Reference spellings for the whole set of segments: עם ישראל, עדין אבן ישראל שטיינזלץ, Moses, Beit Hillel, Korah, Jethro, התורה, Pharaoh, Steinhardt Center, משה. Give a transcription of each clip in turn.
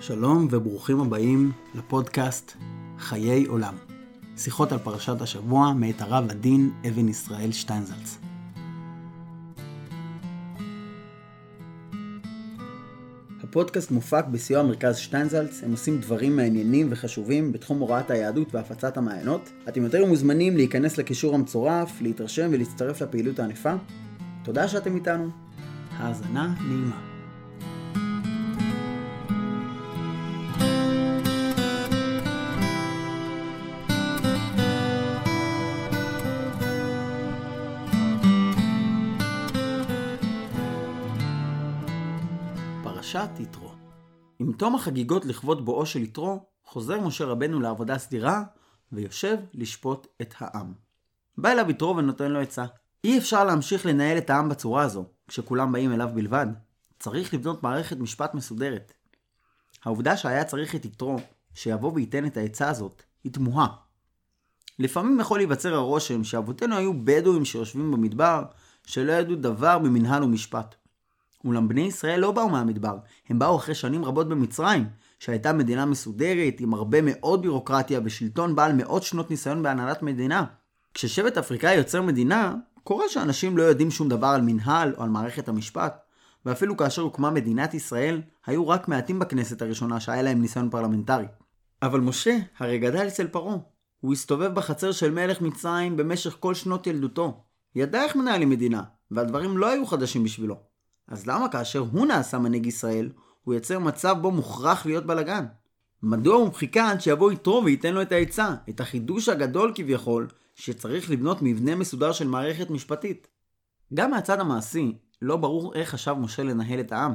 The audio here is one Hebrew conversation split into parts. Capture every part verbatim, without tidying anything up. שלום וברוכים הבאים לפודקאסט חיי עולם. שיחות על פרשת השבוע מאת הרב עדין אבן ישראל שטיינזלץ. הפודקאסט מופק בסיוע מרכז שטיינזלץ. הם עושים דברים מעניינים וחשובים בתחום הוראת היהדות והפצת המעיינות. אתם יותר מוזמנים להיכנס לקישור המצורף, להתרשם ולהצטרף לפעילות הענפה. תודה שאתם איתנו. האזנה נעימה. פרשת יתרו. עם תום החגיגות לכבוד בואו של יתרו, חוזר משה רבנו לעבודה סדירה ויושב לשפוט את העם. בא אליו יתרו ונותן לו עצה. אי אפשר להמשיך לנהל את העם בצורה הזו, כשכולם באים אליו בלבד. צריך לבנות מערכת משפט מסודרת. העובדה שהיה צריך את יתרו, שיבוא וייתן את העצה הזאת, היא תמוהה. לפעמים יכול להיווצר הרושם שאבותינו היו בדואים שיושבים במדבר, שלא ידעו דבר במנהל ומשפט. אולם בני ישראל לא באו מהמדבר, הם באו אחרי שנים רבות במצרים, שהייתה מדינה מסודרת עם הרבה מאוד בירוקרטיה ושלטון בעל מאות שנות ניסיון בהנהלת מדינה. כששבט אפריקאי יוצר מדינה, קורה שאנשים לא יודעים שום דבר על מנהל או על מערכת המשפט, ואפילו כאשר הוקמה מדינת ישראל, היו רק מעטים בכנסת הראשונה שהיה להם ניסיון פרלמנטרי. אבל משה הרי גדל אצל פרעה. הוא הסתובב בחצר של מלך מצרים במשך כל שנות ילדותו. ידע איך מנהלים מדינה, והדברים לא היו חדשים בשבילו. אז למה כאשר הוא נעשה מנהיג ישראל, הוא יצר מצב בו מוכרח להיות בלגן? מדוע הוא מחיכה עד שיבוא יתרו וייתן לו את העצה, את החידוש הגדול כביכול, שצריך לבנות מבנה מסודר של מערכת משפטית? גם מהצד המעשי, לא ברור איך חשב משה לנהל את העם.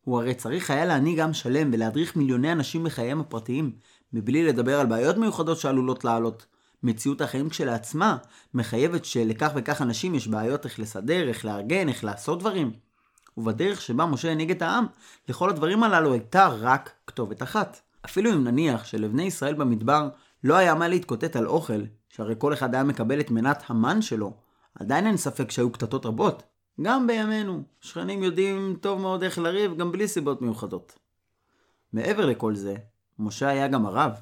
הוא הרי צריך היה להנהיג עם שלם ולהדריך מיליוני אנשים מחייהם הפרטיים, מבלי לדבר על בעיות מיוחדות שעלולות לעלות. מציאות החיים כשלעצמה מחייבת שלכך וכך אנשים יש בעיות איך לסדר, איך לארגן, איך לעשות דברים. ובדרך שבה משה הנהיג את העם, לכל הדברים הללו הייתה רק כתובת אחת. אפילו אם נניח שלבני ישראל במדבר לא היה מה להתקוטט על אוכל, שהרי כל אחד היה מקבל את מנת המן שלו, עדיין אין ספק שהיו קטטות רבות. גם בימינו, שכנים יודעים טוב מאוד איך לריב גם בלי סיבות מיוחדות. מעבר לכל זה, משה היה גם הרב.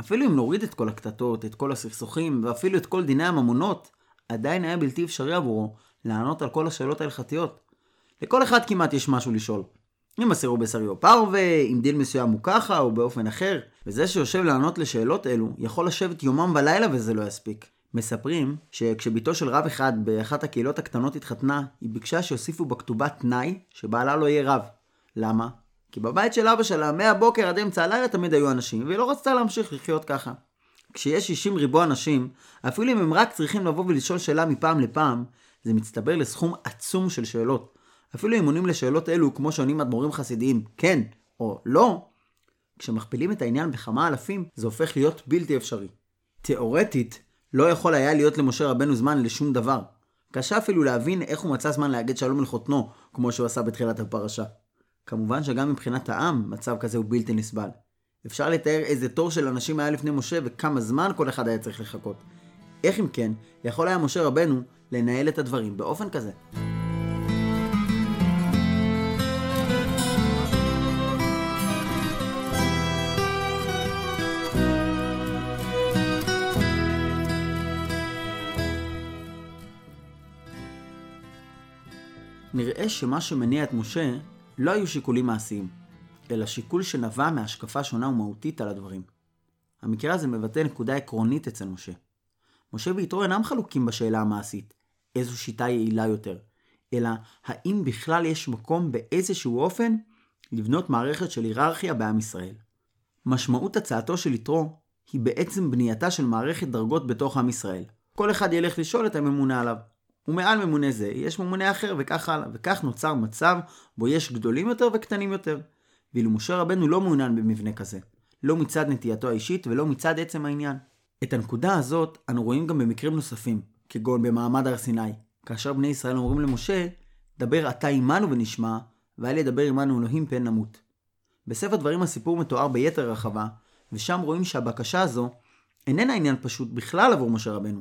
אפילו אם נוריד את כל הקטטות, את כל הסכסוכים ואפילו את כל דיני הממונות, עדיין היה בלתי אפשרי עבורו לענות על כל השאלות ההלכתיות. לכל אחד כמעט יש משהו לשאול. אם הסירו בשרי או פרווה, אם דיל מסוים הוא ככה או באופן אחר, וזה שיושב לענות לשאלות אלו יכול לשבת יומם ולילה וזה לא יספיק. מספרים שכשביתו של רב אחד באחת הקהילות הקטנות התחתנה, היא ביקשה שיוסיפו בכתובה תנאי שבעלה לא יהיה רב. למה? כי בבית של אבא שלה מהבוקר עד אמצע הלילה תמיד היו אנשים, והיא לא רצתה להמשיך לחיות ככה. כשיש שישים ריבוע אנשים, אפילו אם הם רק צריכים לבוא ולשאול שאלה מפעם לפעם, זה מצטבר לסכום עצום של שאלות. אפילו אם עונים לשאלות אלו כמו שעונים אדמו"רים חסידיים, כן או לא, כשמכפילים את העניין בכמה אלפים, זה הופך להיות בלתי אפשרי. תיאורטית, לא יכול היה להיות למשה רבנו זמן לשום דבר. קשה אפילו להבין איך הוא מצא זמן להגיד שלום לחותנו, כמו שהוא עשה בתחילת הפרשה. כמובן שגם מבחינת העם, מצב כזה הוא בלתי נסבל. אפשר לתאר איזה תור של אנשים היה לפני משה וכמה זמן כל אחד היה צריך לחכות. איך אם כן, יכול היה משה רבנו לנהל את הדברים באופן כזה? נראה שמה שמניע את משה לא היו שיקולים מעשיים, אלא שיקול שנבע מהשקפה שונה ומהותית על הדברים. המקרה הזה מבטא נקודה עקרונית אצל משה. משה ויתרו אינם חלוקים בשאלה המעשית, איזו שיטה יעילה יותר, אלא האם בכלל יש מקום באיזשהו אופן לבנות מערכת של היררכיה בעם ישראל. משמעות הצעתו של יתרו היא בעצם בנייתה של מערכת דרגות בתוך עם ישראל. כל אחד ילך לשאול את הממונה עליו. ומעל ממונה זה יש ממונה אחר וכך הלאה, וכך נוצר מצב בו יש גדולים יותר וקטנים יותר. ואילו משה רבנו לא מעוניין במבנה כזה, לא מצד נטייתו האישית ולא מצד עצם העניין. את הנקודה הזאת אנו רואים גם במקרים נוספים, כגון במעמד הר סיני, כאשר בני ישראל אומרים למשה, דבר אתה עמנו ונשמע, ואל ידבר עמנו אלוהים פן נמות. בספר דברים הסיפור מתואר ביתר רחבה, ושם רואים שהבקשה הזו איננה עניין פשוט בכלל עבור משה רבנו.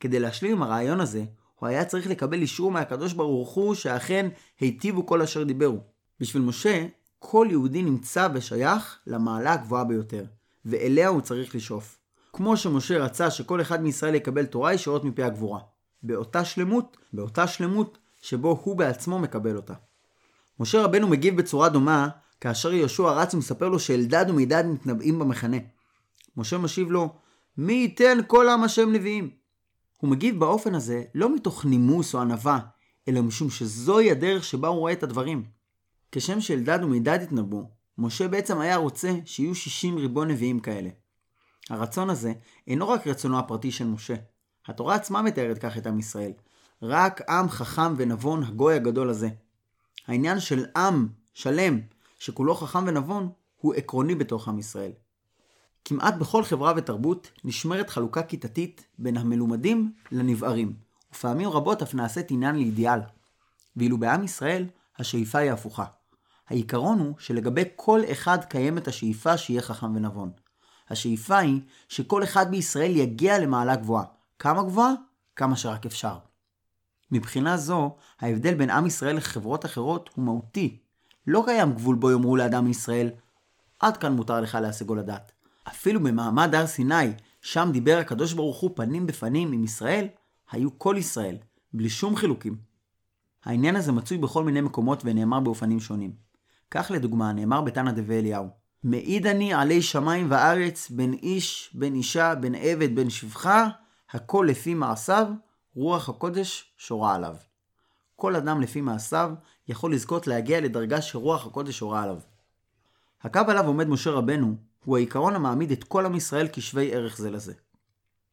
כדי להשלים עם הרעיון הזה, הוא היה צריך לקבל אישור מהקדוש ברוך הוא שאכן היטיבו כל אשר דיברו. בשביל משה, כל יהודי נמצא ושייך למעלה הגבוהה ביותר, ואליה הוא צריך לשאוף. כמו שמשה רצה שכל אחד מישראל יקבל תורה ישרות מפי הגבורה, באותה שלמות, באותה שלמות שבו הוא בעצמו מקבל אותה. משה רבנו מגיב בצורה דומה, כאשר יהושע רץ ומספר לו שאלדד ומידד מתנבאים במחנה. משה משיב לו, מי ייתן כל עם השם נביאים? הוא מגיב באופן הזה לא מתוך נימוס או ענווה, אלא משום שזוהי הדרך שבה הוא רואה את הדברים. כשם שאלדד ומידד התנבאו, משה בעצם היה רוצה שיהיו שישים ריבון נביאים כאלה. הרצון הזה אינו רק רצונו הפרטי של משה. התורה עצמה מתארת כך את עם ישראל. רק עם חכם ונבון הגוי הגדול הזה. העניין של עם שלם שכולו חכם ונבון הוא עקרוני בתוך עם ישראל. כמעט בכל חברה ותרבות נשמרת חלוקה כיתתית בין המלומדים לנבערים, ופעמים רבות אף נעשית עניין לאידיאל. ואילו בעם ישראל השאיפה היא הפוכה. העיקרון הוא שלגבי כל אחד קיימת השאיפה שיהיה חכם ונבון. השאיפה היא שכל אחד בישראל יגיע למעלה גבוהה, כמה גבוהה, כמה שרק אפשר. מבחינה זו, ההבדל בין עם ישראל לחברות אחרות הוא מהותי. לא קיים גבול בו יאמרו לאדם מישראל, עד כאן מותר לך להשגו לדעת. אפילו במעמד הר סיני, שם דיבר הקדוש ברוך הוא פנים בפנים עם ישראל, היו כל ישראל, בלי שום חילוקים. העניין הזה מצוי בכל מיני מקומות ונאמר באופנים שונים. כך לדוגמה נאמר בתנא דבי אליהו, מעיד אני עלי שמיים וארץ, בין איש, בין אישה, בין עבד, בין שבחה, הכל לפי מעשיו, רוח הקודש שורה עליו. כל אדם לפי מעשיו יכול לזכות להגיע לדרגה שרוח הקודש שורה עליו. הקו עליו עומד משה רבנו הוא העיקרון המעמיד את כל עם ישראל כשווי ערך זה לזה.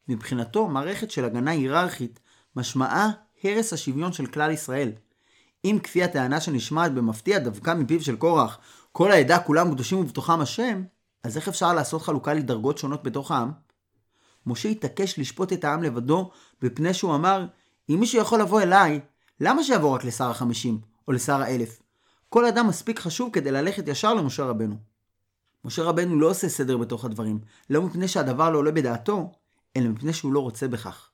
מבחינתו מערכת של הגנה היררכית משמעה הרס השוויון של כלל ישראל. אם כפי הטענה שנשמעת במפתיע דווקא מפיו של קורח כל העדה כולם קדושים ובתוכם השם, אז איך אפשר לעשות חלוקה לדרגות שונות בתוך העם? משה התעקש לשפוט את העם לבדו בפני שהוא אמר, אם מישהו יכול לבוא אליי, למה שיבוא רק לשר החמישים או לשר האלף? כל אדם מספיק חשוב כדי ללכת ישר למשה רבנו. משה רבנו לא עושה סדר בתוך הדברים, לא מפני שהדבר לא עולה בדעתו, אלא מפני שהוא לא רוצה בכך.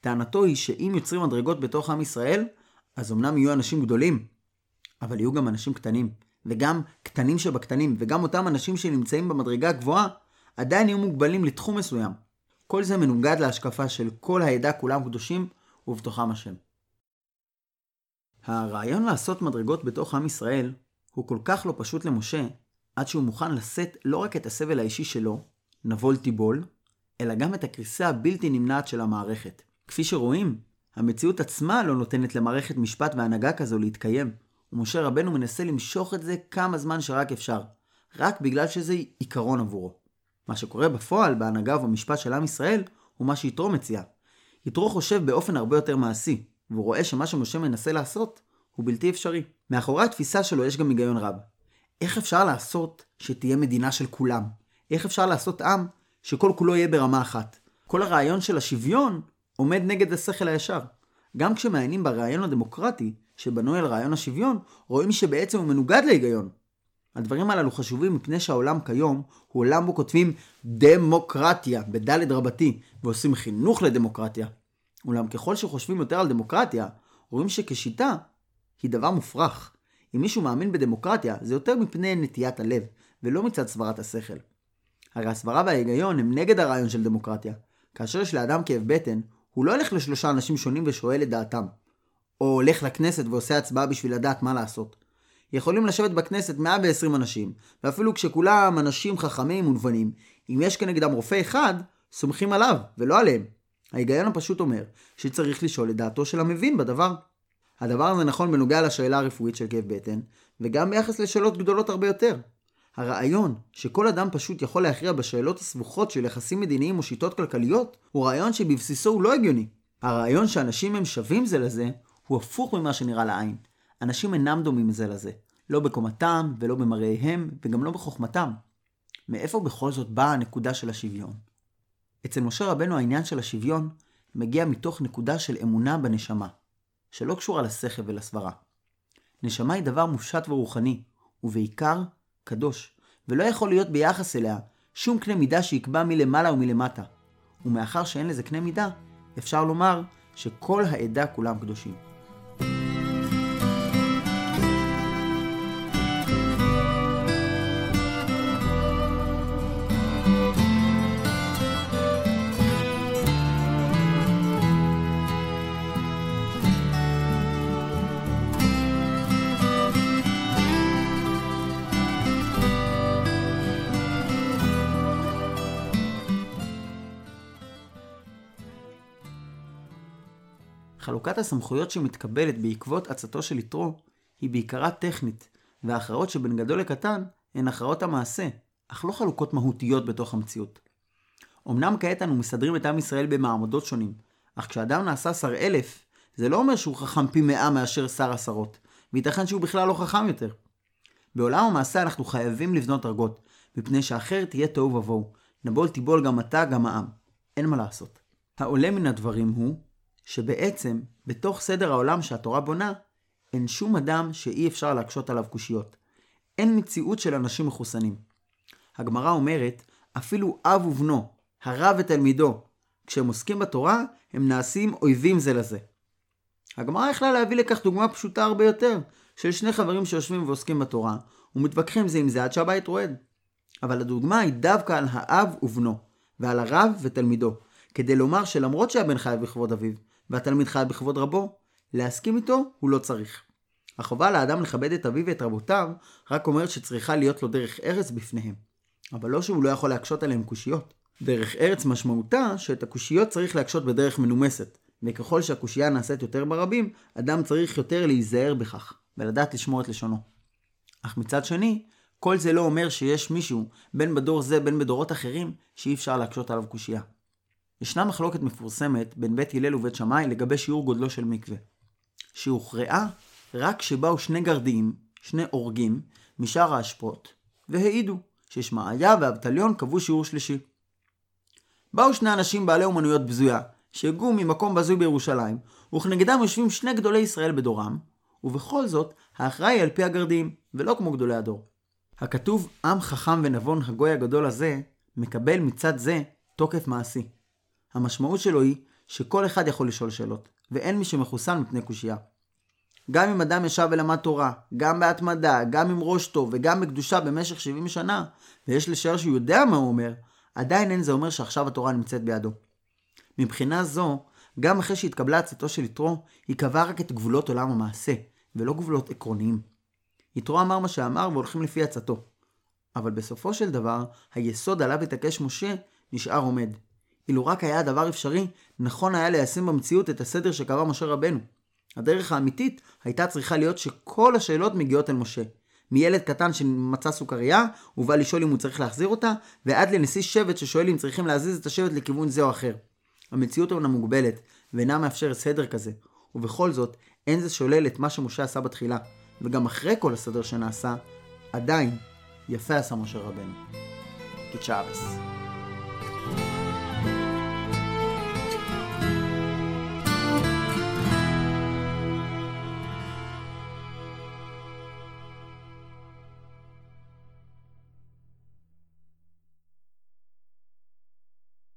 טענתו היא שאם יוצרים מדרגות בתוך עם ישראל, אז אמנם יהיו אנשים גדולים, אבל יהיו גם אנשים קטנים, וגם קטנים שבקטנים, וגם אותם אנשים שנמצאים במדרגה הגבוהה, עדיין יהיו מוגבלים לתחום מסוים. כל זה מנוגד להשקפה של כל העדה כולם קדושים ובתוכם השם. הרעיון לעשות מדרגות בתוך עם ישראל הוא כל כך לא פשוט למשה, עד שהוא מוכן לשאת לא רק את הסבל האישי שלו, נבול תיבול, אלא גם את הקריסה הבלתי נמנעת של המערכת. כפי שרואים, המציאות עצמה לא נותנת למערכת משפט והנהגה כזו להתקיים, ומשה רבנו מנסה למשוך את זה כמה זמן שרק אפשר, רק בגלל שזה עיקרון עבורו. מה שקורה בפועל בהנהגה ובמשפט של עם ישראל הוא מה שיתרו מציע. יתרו חושב באופן הרבה יותר מעשי, והוא רואה שמה שמשה מנסה לעשות הוא בלתי אפשרי. מאחורי התפיסה שלו יש גם היגיון רב. איך אפשר לעשות שתהיה מדינה של כולם? איך אפשר לעשות עם שכל כולו יהיה ברמה אחת? כל הרעיון של השוויון עומד נגד השכל הישר. גם כשמעיינים ברעיון הדמוקרטי שבנוי על רעיון השוויון, רואים שבעצם הוא מנוגד להיגיון. הדברים הללו חשובים מפני שהעולם כיום הוא עולם בו כותבים דמוקרטיה בדלת רבתי ועושים חינוך לדמוקרטיה. אולם ככל שחושבים יותר על דמוקרטיה, רואים שכשיטה היא דבר מופרך. אם מישהו מאמין בדמוקרטיה, זה יותר מפני נטיית הלב ולא מצד סברת השכל. הרי הסברה וההיגיון הם נגד הרעיון של דמוקרטיה. כאשר יש לאדם כאב בטן, הוא לא הולך לשלושה אנשים שונים ושואל את דעתם, או הולך לכנסת ועושה הצבעה בשביל לדעת מה לעשות. יכולים לשבת בכנסת מאה ועשרים אנשים, ואפילו כשכולם אנשים חכמים ונבונים, אם יש כנגדם רופא אחד, סומכים עליו ולא עליהם. ההיגיון הפשוט אומר שצריך לשאול את דעתו של המבין בדבר. הדבר הזה נכון בנוגע לשאלה הרפואית של כאב בטן, וגם ביחס לשאלות גדולות הרבה יותר. הרעיון שכל אדם פשוט יכול להכריע בשאלות הסבוכות של יחסים מדיניים או שיטות כלכליות, הוא רעיון שבבסיסו הוא לא הגיוני. הרעיון שאנשים הם שווים זה לזה, הוא הפוך ממה שנראה לעין. אנשים אינם דומים זה לזה, לא בקומתם ולא במראיהם וגם לא בחוכמתם. מאיפה בכל זאת באה הנקודה של השוויון? אצל משה רבנו העניין של השוויון מגיע מתוך נקודה של אמונה בנשמה, שלא קשורה לשכל ולסברה. נשמה היא דבר מופשט ורוחני, ובעיקר קדוש, ולא יכול להיות ביחס אליה שום קנה מידה שיקבע מלמעלה ומלמטה. ומאחר שאין לזה קנה מידה, אפשר לומר שכל העדה כולם קדושים. חלוקת הסמכויות שמתקבלת בעקבות עצתו של יתרו היא בעיקרה טכנית, וההכרעות שבין גדול לקטן הן הכרעות המעשה, אך לא חלוקות מהותיות בתוך המציאות. אמנם כעת אנו מסדרים את עם ישראל במעמדות שונים, אך כשאדם נעשה שר אלף, זה לא אומר שהוא חכם פי מאה מאשר שר עשרות, וייתכן שהוא בכלל לא חכם יותר. בעולם המעשה אנחנו חייבים לבנות דרגות, מפני שאחרת תהיה תוהו ובוהו, נבול תיבול גם אתה גם העם. אין מה לעשות. העולה מן הדברים הוא שבעצם בתוך סדר העולם שהתורה בונה, אין שום אדם שאי אפשר להקשות עליו קושיות. אין מציאות של אנשים מחוסנים. הגמרא אומרת, אפילו אב ובנו, הרב ותלמידו, כשהם עוסקים בתורה, הם נעשים אויבים זה לזה. הגמרא יכלה להביא לכך דוגמה פשוטה הרבה יותר, של שני חברים שיושבים ועוסקים בתורה, ומתווכחים זה עם זה עד שהבית רועד. אבל הדוגמה היא דווקא על האב ובנו, ועל הרב ותלמידו, כדי לומר שלמרות שהבן חי בכבוד אביו, והתלמיד חי בכבוד רבו, להסכים איתו הוא לא צריך. החובה לאדם לכבד את אביו ואת רבותיו, רק אומרת שצריכה להיות לו דרך ארץ בפניהם, אבל לא שהוא לא יכול להקשות עליהם קושיות. דרך ארץ משמעותה שאת הקושיות צריך להקשות בדרך מנומסת, וככל שהקושייה נעשית יותר ברבים, אדם צריך יותר להיזהר בכך, ולדעת לשמור את לשונו. אך מצד שני, כל זה לא אומר שיש מישהו, בין בדור זה בין בדורות אחרים, שאי אפשר להקשות עליו קושייה. ישנה מחלוקת מפורסמת בין בית הלל ובית שמאי לגבי שיעור גודלו של מקווה, שהוכרעה רק שבאו שני גרדיים, שני אורגים, משאר האשפות, והעידו ששמעיה ואבטליון קבעו שיעור שלישי. באו שני אנשים בעלי אומנויות בזויה, שהגעו ממקום בזוי בירושלים, וכנגדם יושבים שני גדולי ישראל בדורם, ובכל זאת ההכרעה היא על פי הגרדיים, ולא כמו גדולי הדור. הכתוב עם חכם ונבון הגוי הגדול הזה, מקבל מצד זה תוקף מעשי. המשמעות שלו היא שכל אחד יכול לשאול שאלות, ואין מי שמחוסן מפני קושייה. גם אם אדם ישב ולמד תורה, גם בהתמדה, גם עם ראש טוב וגם בקדושה במשך שבעים שנה, ויש לשער שהוא יודע מה הוא אומר, עדיין אין זה אומר שעכשיו התורה נמצאת בידו. מבחינה זו, גם אחרי שהתקבלה עצתו של יתרו, היא קבעה רק את גבולות עולם המעשה, ולא גבולות עקרוניים. יתרו אמר מה שאמר והולכים לפי עצתו. אבל בסופו של דבר, היסוד עליו התעקש משה נשאר עומד. אילו רק היה הדבר אפשרי, נכון היה ליישם במציאות את הסדר שקבע משה רבנו. הדרך האמיתית הייתה צריכה להיות שכל השאלות מגיעות אל משה. מילד קטן שמצא סוכריה, הוא בא לשאול אם הוא צריך להחזיר אותה, ועד לנשיא שבט ששואל אם צריכים להזיז את השבט לכיוון זה או אחר. המציאות אינה מוגבלת, ואינה מאפשרת סדר כזה. ובכל זאת, אין זה שולל את מה שמשה עשה בתחילה. וגם אחרי כל הסדר שנעשה, עדיין יפה עשה משה רבנו. קיצ'אבס.